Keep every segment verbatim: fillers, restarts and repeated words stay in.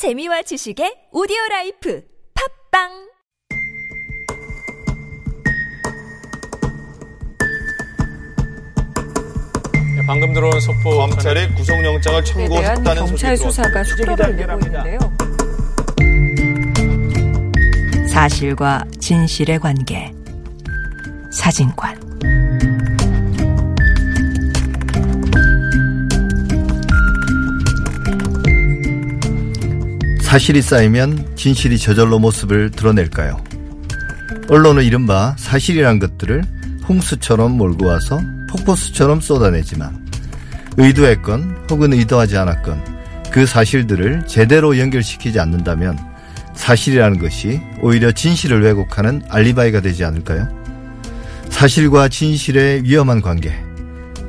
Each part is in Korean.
재미와 지식의 오디오라이프 팝빵 방금 들어온 소포 검찰의 구속영장을 청구했다는 검찰 수사가 속도를 내고 있는데요. 사실과 진실의 관계. 사진관. 사실이 쌓이면 진실이 저절로 모습을 드러낼까요? 언론은 이른바 사실이란 것들을 홍수처럼 몰고 와서 폭포수처럼 쏟아내지만 의도했건 혹은 의도하지 않았건 그 사실들을 제대로 연결시키지 않는다면 사실이라는 것이 오히려 진실을 왜곡하는 알리바이가 되지 않을까요? 사실과 진실의 위험한 관계.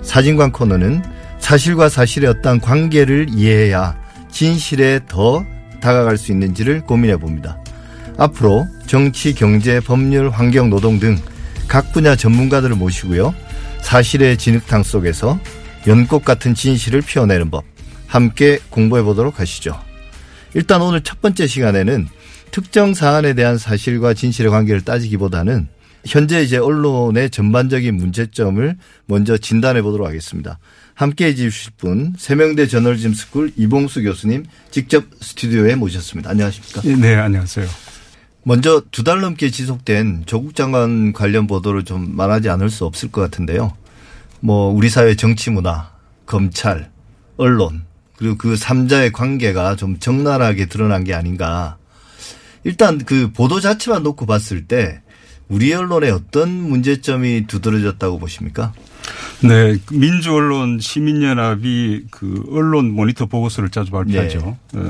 사진관 코너는 사실과 사실의 어떤 관계를 이해해야 진실에 더 다가갈 수 있는지를 고민해 봅니다. 앞으로 정치, 경제, 법률, 환경, 노동 등 각 분야 전문가들을 모시고요. 사실의 진흙탕 속에서 연꽃 같은 진실을 피워내는 법 함께 공부해 보도록 하시죠. 일단 오늘 첫 번째 시간에는 특정 사안에 대한 사실과 진실의 관계를 따지기보다는 현재 이제 언론의 전반적인 문제점을 먼저 진단해 보도록 하겠습니다. 함께 해 주실 분 세명대 저널리즘 스쿨 이봉수 교수님 직접 스튜디오에 모셨습니다. 안녕하십니까? 네, 안녕하세요. 먼저 두 달 넘게 지속된 조국 장관 관련 보도를 좀 말하지 않을 수 없을 것 같은데요. 뭐 우리 사회 정치 문화, 검찰, 언론 그리고 그 삼자의 관계가 좀 적나라하게 드러난 게 아닌가. 일단 그 보도 자체만 놓고 봤을 때 우리 언론에 어떤 문제점이 두드러졌다고 보십니까? 네, 민주언론 시민연합이 그 언론 모니터 보고서를 자주 발표하죠. 네.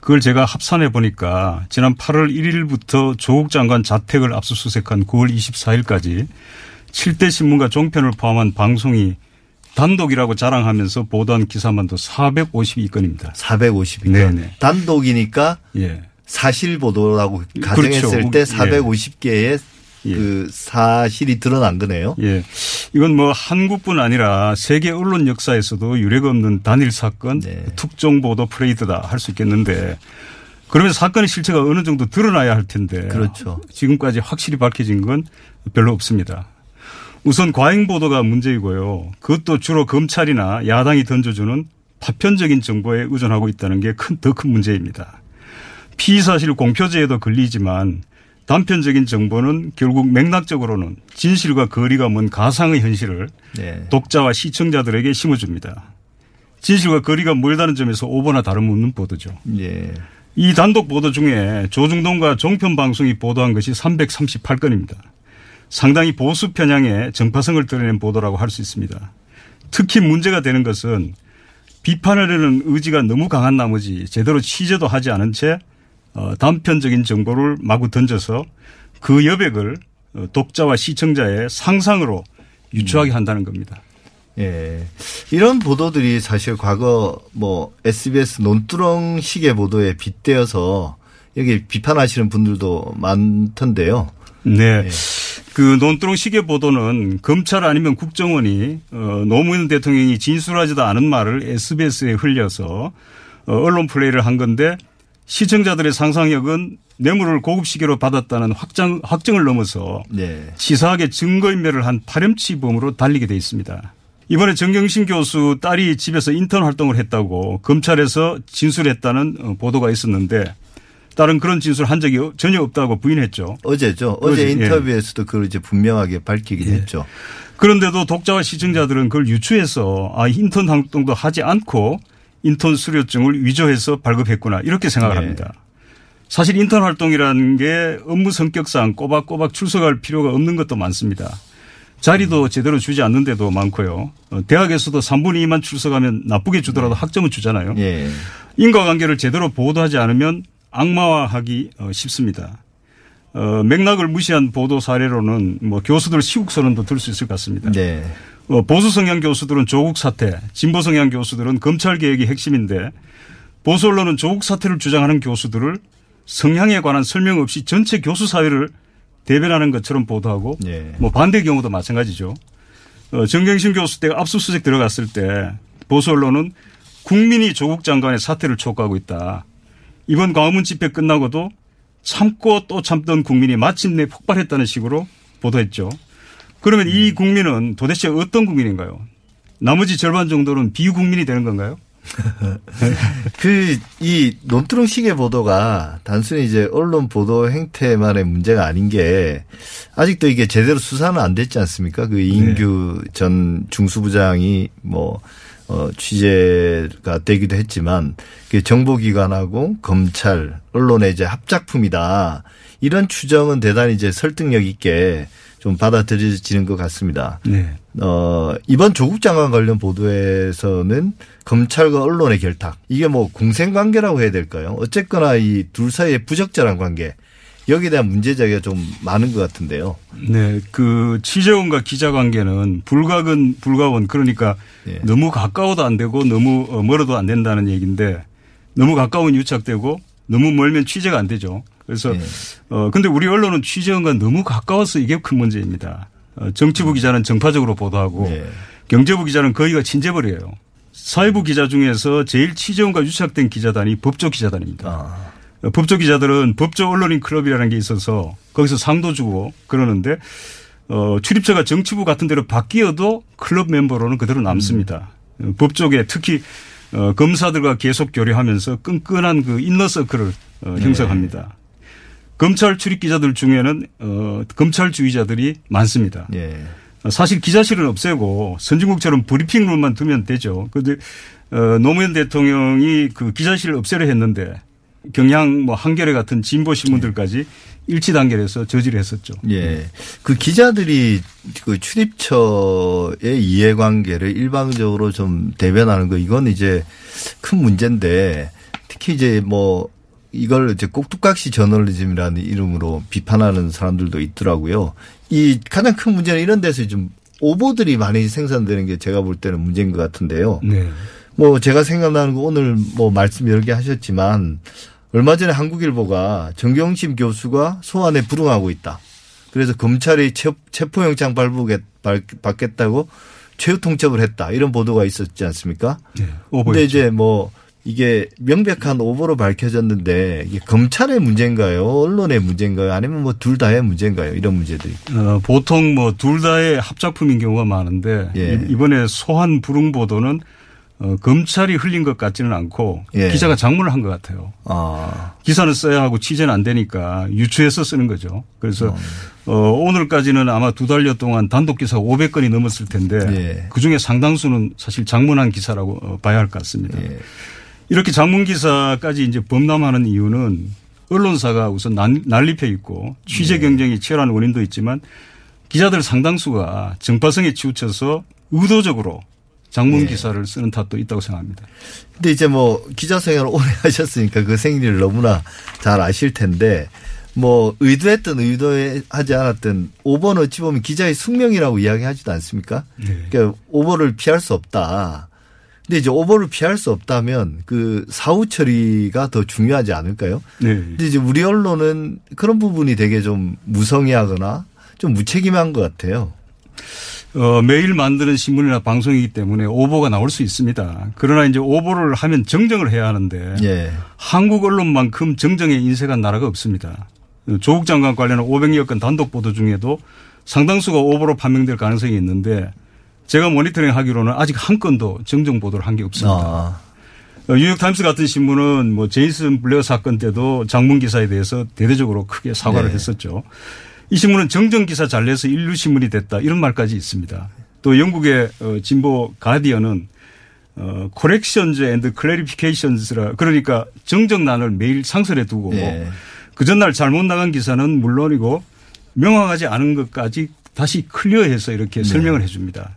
그걸 제가 합산해 보니까 지난 팔월 일일부터 조국 장관 자택을 압수수색한 구월 이십사일까지 칠 대 신문과 종편을 포함한 방송이 단독이라고 자랑하면서 보도한 기사만도 사백오십이 건입니다. 사백오십이 건. 네네. 단독이니까 예. 사실 보도라고 가정했을 그렇죠. 때 사백오십 개의 예. 그 사실이 드러난 거네요. 예, 이건 뭐 한국뿐 아니라 세계 언론 역사에서도 유례가 없는 단일 사건, 네. 특종 보도 프레이드다 할 수 있겠는데 그러면 사건의 실체가 어느 정도 드러나야 할 텐데 그렇죠. 지금까지 확실히 밝혀진 건 별로 없습니다. 우선 과잉 보도가 문제이고요. 그것도 주로 검찰이나 야당이 던져주는 파편적인 정보에 의존하고 있다는 게 큰, 더 큰 문제입니다. 피의사실 공표제에도 걸리지만 단편적인 정보는 결국 맥락적으로는 진실과 거리가 먼 가상의 현실을 네. 독자와 시청자들에게 심어줍니다. 진실과 거리가 멀다는 점에서 오보나 다름없는 보도죠. 네. 이 단독 보도 중에 조중동과 종편방송이 보도한 것이 삼백삼십팔 건입니다. 상당히 보수 편향의 정파성을 드러낸 보도라고 할 수 있습니다. 특히 문제가 되는 것은 비판하려는 의지가 너무 강한 나머지 제대로 취재도 하지 않은 채 단편적인 정보를 마구 던져서 그 여백을 독자와 시청자의 상상으로 유추하게 한다는 겁니다. 예, 이런 보도들이 사실 과거 뭐 에스비에스 논두렁식의 보도에 빗대어서 여기 비판하시는 분들도 많던데요. 네. 예. 그 논두렁식의 보도는 검찰 아니면 국정원이 노무현 대통령이 진술하지도 않은 말을 에스비에스에 흘려서 언론 플레이를 한 건데 시청자들의 상상력은 뇌물을 고급시계로 받았다는 확정, 확정을 넘어서 네. 치사하게 증거인멸을 한 파렴치범으로 달리게 돼 있습니다. 이번에 정경심 교수 딸이 집에서 인턴 활동을 했다고 검찰에서 진술했다는 보도가 있었는데 딸은 그런 진술을 한 적이 전혀 없다고 부인했죠. 어제죠. 어제 그러지. 인터뷰에서도 그걸 이제 분명하게 밝히긴 예. 했죠. 그런데도 독자와 시청자들은 그걸 유추해서 아, 인턴 활동도 하지 않고 인턴 수료증을 위조해서 발급했구나 이렇게 생각을 네. 합니다. 사실 인턴 활동이라는 게 업무 성격상 꼬박꼬박 출석할 필요가 없는 것도 많습니다. 자리도 음. 제대로 주지 않는데도 많고요. 대학에서도 삼분의 이만 출석하면 나쁘게 주더라도 네. 학점은 주잖아요. 네. 인과관계를 제대로 보도하지 않으면 악마화하기 쉽습니다. 어, 맥락을 무시한 보도 사례로는 뭐 교수들 시국선언도 들 수 있을 것 같습니다. 네. 보수 성향 교수들은 조국 사태, 진보 성향 교수들은 검찰 개혁이 핵심인데 보수 언론은 조국 사태를 주장하는 교수들을 성향에 관한 설명 없이 전체 교수 사회를 대변하는 것처럼 보도하고 예. 뭐 반대 경우도 마찬가지죠. 정경심 교수 때가 압수수색 들어갔을 때 보수 언론은 국민이 조국 장관의 사태를 촉구하고 있다. 이번 광화문 집회 끝나고도 참고 또 참던 국민이 마침내 폭발했다는 식으로 보도했죠. 그러면 이 국민은 도대체 어떤 국민인가요? 나머지 절반 정도는 비유국민이 되는 건가요? 그, 이 논두렁식의 보도가 단순히 이제 언론 보도 행태만의 문제가 아닌 게 아직도 이게 제대로 수사는 안 됐지 않습니까? 그 이인규 네. 전 중수부장이 뭐, 어, 취재가 되기도 했지만 그 정보기관하고 검찰, 언론의 이제 합작품이다. 이런 추정은 대단히 이제 설득력 있게 좀 받아들여지는 것 같습니다. 네. 어, 이번 조국 장관 관련 보도에서는 검찰과 언론의 결탁. 이게 뭐 공생관계라고 해야 될까요? 어쨌거나 이 둘 사이의 부적절한 관계. 여기에 대한 문제제기가 좀 많은 것 같은데요. 네. 그 취재원과 기자 관계는 불가근 불가원 그러니까 네. 너무 가까워도 안 되고 너무 멀어도 안 된다는 얘기인데 너무 가까운 유착되고 너무 멀면 취재가 안 되죠. 그래서 네. 어 근데 우리 언론은 취재원과 너무 가까워서 이게 큰 문제입니다. 어, 정치부 기자는 정파적으로 보도하고 네. 경제부 기자는 거의가 친재벌이에요. 사회부 기자 중에서 제일 취재원과 유착된 기자단이 법조 기자단입니다. 아. 어, 법조 기자들은 법조 언론인 클럽이라는 게 있어서 거기서 상도 주고 그러는데 어, 출입처가 정치부 같은 데로 바뀌어도 클럽 멤버로는 그대로 남습니다. 음. 법조계 특히 어, 검사들과 계속 교류하면서 끈끈한 그 인너서클을 어, 형성합니다. 네. 검찰 출입 기자들 중에는 어, 검찰주의자들이 많습니다. 예. 사실 기자실은 없애고 선진국처럼 브리핑룸만 두면 되죠. 그런데 어, 노무현 대통령이 그 기자실을 없애려 했는데 경향 뭐 한겨레 같은 진보 신문들까지 예. 일치 단결해서 저지를 했었죠. 예, 그 기자들이 그 출입처의 이해관계를 일방적으로 좀 대변하는 거 이건 이제 큰 문제인데 특히 이제 뭐. 이걸 이제 꼭두각시 저널리즘이라는 이름으로 비판하는 사람들도 있더라고요. 이 가장 큰 문제는 이런 데서 좀 오보들이 많이 생산되는 게 제가 볼 때는 문제인 것 같은데요. 네. 뭐 제가 생각나는 거 오늘 뭐 말씀 여러 개 하셨지만 얼마 전에 한국일보가 정경심 교수가 소환에 불응하고 있다. 그래서 검찰이 체포영장 받겠다고 최후 통첩을 했다. 이런 보도가 있었지 않습니까? 네. 오보였죠. 근데 이제 뭐 이게 명백한 오보로 밝혀졌는데 이게 검찰의 문제인가요? 언론의 문제인가요? 아니면 뭐 둘 다의 문제인가요? 이런 문제들이. 어, 보통 뭐 둘 다의 합작품인 경우가 많은데 예. 이번에 소환 불응 보도는 어, 검찰이 흘린 것 같지는 않고 예. 기자가 작문을 한 것 같아요. 아. 기사는 써야 하고 취재는 안 되니까 유추해서 쓰는 거죠. 그래서 어. 어, 오늘까지는 아마 두 달여 동안 단독 기사 오백 건이 넘었을 텐데 예. 그중에 상당수는 사실 작문한 기사라고 봐야 할 것 같습니다. 예. 이렇게 장문기사까지 이제 범람하는 이유는 언론사가 우선 난, 난립해 있고 취재 경쟁이 치열한 원인도 있지만 기자들 상당수가 정파성에 치우쳐서 의도적으로 장문기사를 네. 쓰는 탓도 있다고 생각합니다. 근데 이제 뭐 기자 생활을 오래 하셨으니까 그 생리를 너무나 잘 아실 텐데 뭐 의도했든 의도하지 않았든 오보는 어찌 보면 기자의 숙명이라고 이야기하지도 않습니까? 네. 그러니까 오보를 피할 수 없다. 근데 이제 오보를 피할 수 없다면 그 사후 처리가 더 중요하지 않을까요? 네. 근데 이제 우리 언론은 그런 부분이 되게 좀 무성의하거나 좀 무책임한 것 같아요. 어, 매일 만드는 신문이나 방송이기 때문에 오보가 나올 수 있습니다. 그러나 이제 오보를 하면 정정을 해야 하는데 예. 한국 언론만큼 정정에 인색한 나라가 없습니다. 조국 장관 관련한 오백여 건 단독 보도 중에도 상당수가 오보로 판명될 가능성이 있는데 제가 모니터링 하기로는 아직 한 건도 정정 보도를 한 게 없습니다. 아. 뉴욕타임스 같은 신문은 뭐 제이슨 블레어 사건 때도 장문 기사에 대해서 대대적으로 크게 사과를 네. 했었죠. 이 신문은 정정 기사 잘 내서 인류 신문이 됐다 이런 말까지 있습니다. 또 영국의 진보 가디언은 corrections and clarifications라 그러니까 정정란을 매일 상설에 두고 네. 그 전날 잘못 나간 기사는 물론이고 명확하지 않은 것까지 다시 클리어해서 이렇게 네. 설명을 해 줍니다.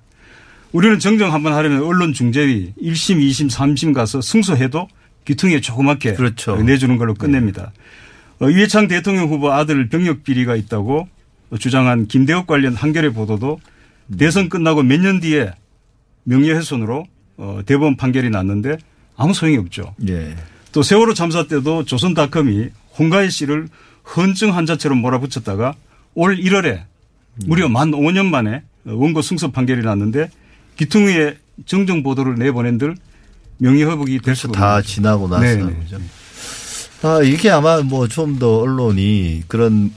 우리는 정정 한번 하려면 언론 중재위 일 심, 이 심, 삼 심 가서 승소해도 귀퉁이에 조그맣게 그렇죠. 내주는 걸로 끝냅니다. 네. 이회창 대통령 후보 아들 병역 비리가 있다고 주장한 김대욱 관련 한겨레 보도도 네. 대선 끝나고 몇 년 뒤에 명예훼손으로 대법원 판결이 났는데 아무 소용이 없죠. 네. 또 세월호 참사 때도 조선닷컴이 홍가희 씨를 헌증 환자처럼 몰아붙였다가 올 일월에 무려 만 오 년 만에 원고 승소 판결이 났는데 기퉁이에 정정 보도를 내보낸들 명예회복이 될 수가 없죠. 다 지나고 나서. 네. 아, 이게 아마 뭐 좀 더 언론이 그런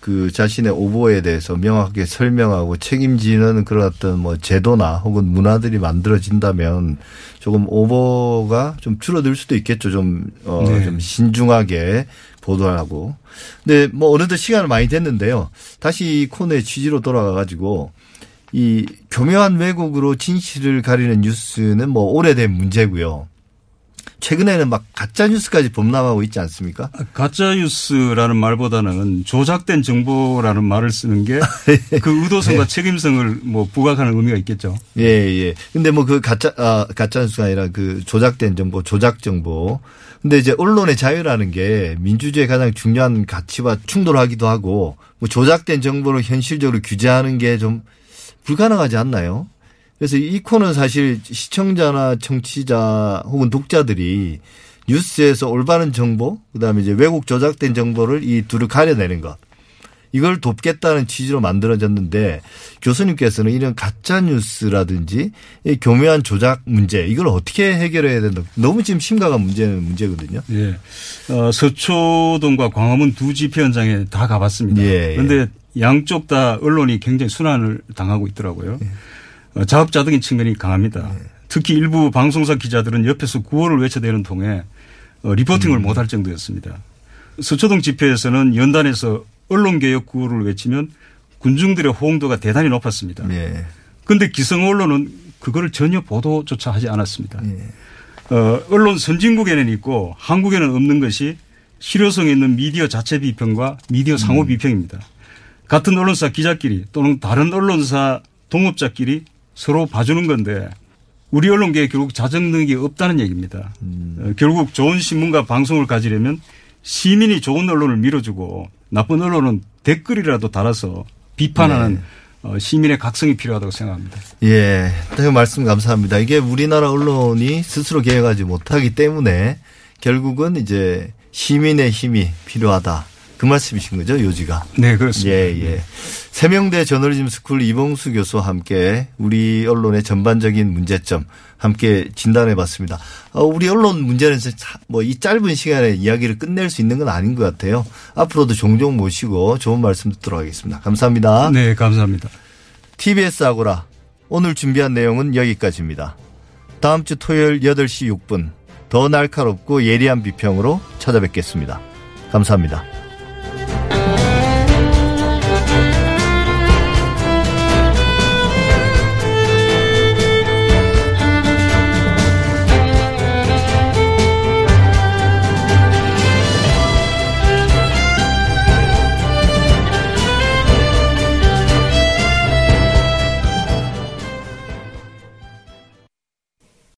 그 자신의 오보에 대해서 명확하게 설명하고 책임지는 그런 어떤 뭐 제도나 혹은 문화들이 만들어진다면 조금 오보가 좀 줄어들 수도 있겠죠. 좀, 어, 네. 좀 신중하게 보도하고. 근데 뭐 어느덧 시간을 많이 됐는데요. 다시 코너의 취지로 돌아가 가지고 이 교묘한 왜곡으로 진실을 가리는 뉴스는 뭐 오래된 문제고요. 최근에는 막 가짜 뉴스까지 범람하고 있지 않습니까? 가짜 뉴스라는 말보다는 조작된 정보라는 말을 쓰는 게 그 의도성과 네. 책임성을 뭐 부각하는 의미가 있겠죠. 예, 예. 근데 뭐 그 가짜 아, 가짜 뉴스가 아니라 그 조작된 정보, 조작 정보. 근데 이제 언론의 자유라는 게 민주주의의 가장 중요한 가치와 충돌하기도 하고 뭐 조작된 정보를 현실적으로 규제하는 게 좀 불가능하지 않나요? 그래서 이 코너는 사실 시청자나 청취자 혹은 독자들이 뉴스에서 올바른 정보, 그다음에 이제 왜곡 조작된 정보를 이 둘을 가려내는 것. 이걸 돕겠다는 취지로 만들어졌는데 교수님께서는 이런 가짜 뉴스라든지 교묘한 조작 문제 이걸 어떻게 해결해야 된다. 너무 지금 심각한 문제는 문제거든요. 예. 어, 서초동과 광화문 두 집회 현장에 다 가봤습니다. 예, 예. 그런데 양쪽 다 언론이 굉장히 순환을 당하고 있더라고요. 예. 자업자득인 측면이 강합니다. 네. 특히 일부 방송사 기자들은 옆에서 구호를 외쳐대는 통에 리포팅을 음. 못할 정도였습니다. 서초동 집회에서는 연단에서 언론개혁 구호를 외치면 군중들의 호응도가 대단히 높았습니다. 그런데 네. 기성 언론은 그걸 전혀 보도조차 하지 않았습니다. 네. 어, 언론 선진국에는 있고 한국에는 없는 것이 실효성 있는 미디어 자체 비평과 미디어 상호 음. 비평입니다. 같은 언론사 기자끼리 또는 다른 언론사 동업자끼리 서로 봐주는 건데 우리 언론계에 결국 자정능력이 없다는 얘기입니다. 음. 결국 좋은 신문과 방송을 가지려면 시민이 좋은 언론을 밀어주고 나쁜 언론은 댓글이라도 달아서 비판하는 네. 시민의 각성이 필요하다고 생각합니다. 예, 말씀 감사합니다. 이게 우리나라 언론이 스스로 개혁하지 못하기 때문에 결국은 이제 시민의 힘이 필요하다. 그 말씀이신 거죠, 요지가? 네, 그렇습니다. 예, 예. 세명대 저널리즘 스쿨 이봉수 교수와 함께 우리 언론의 전반적인 문제점 함께 진단해 봤습니다. 우리 언론 문제는 뭐 이 짧은 시간에 이야기를 끝낼 수 있는 건 아닌 것 같아요. 앞으로도 종종 모시고 좋은 말씀 듣도록 하겠습니다. 감사합니다. 네, 감사합니다. 티비에스 아고라 오늘 준비한 내용은 여기까지입니다. 다음 주 토요일 여덟 시 육 분 더 날카롭고 예리한 비평으로 찾아뵙겠습니다. 감사합니다.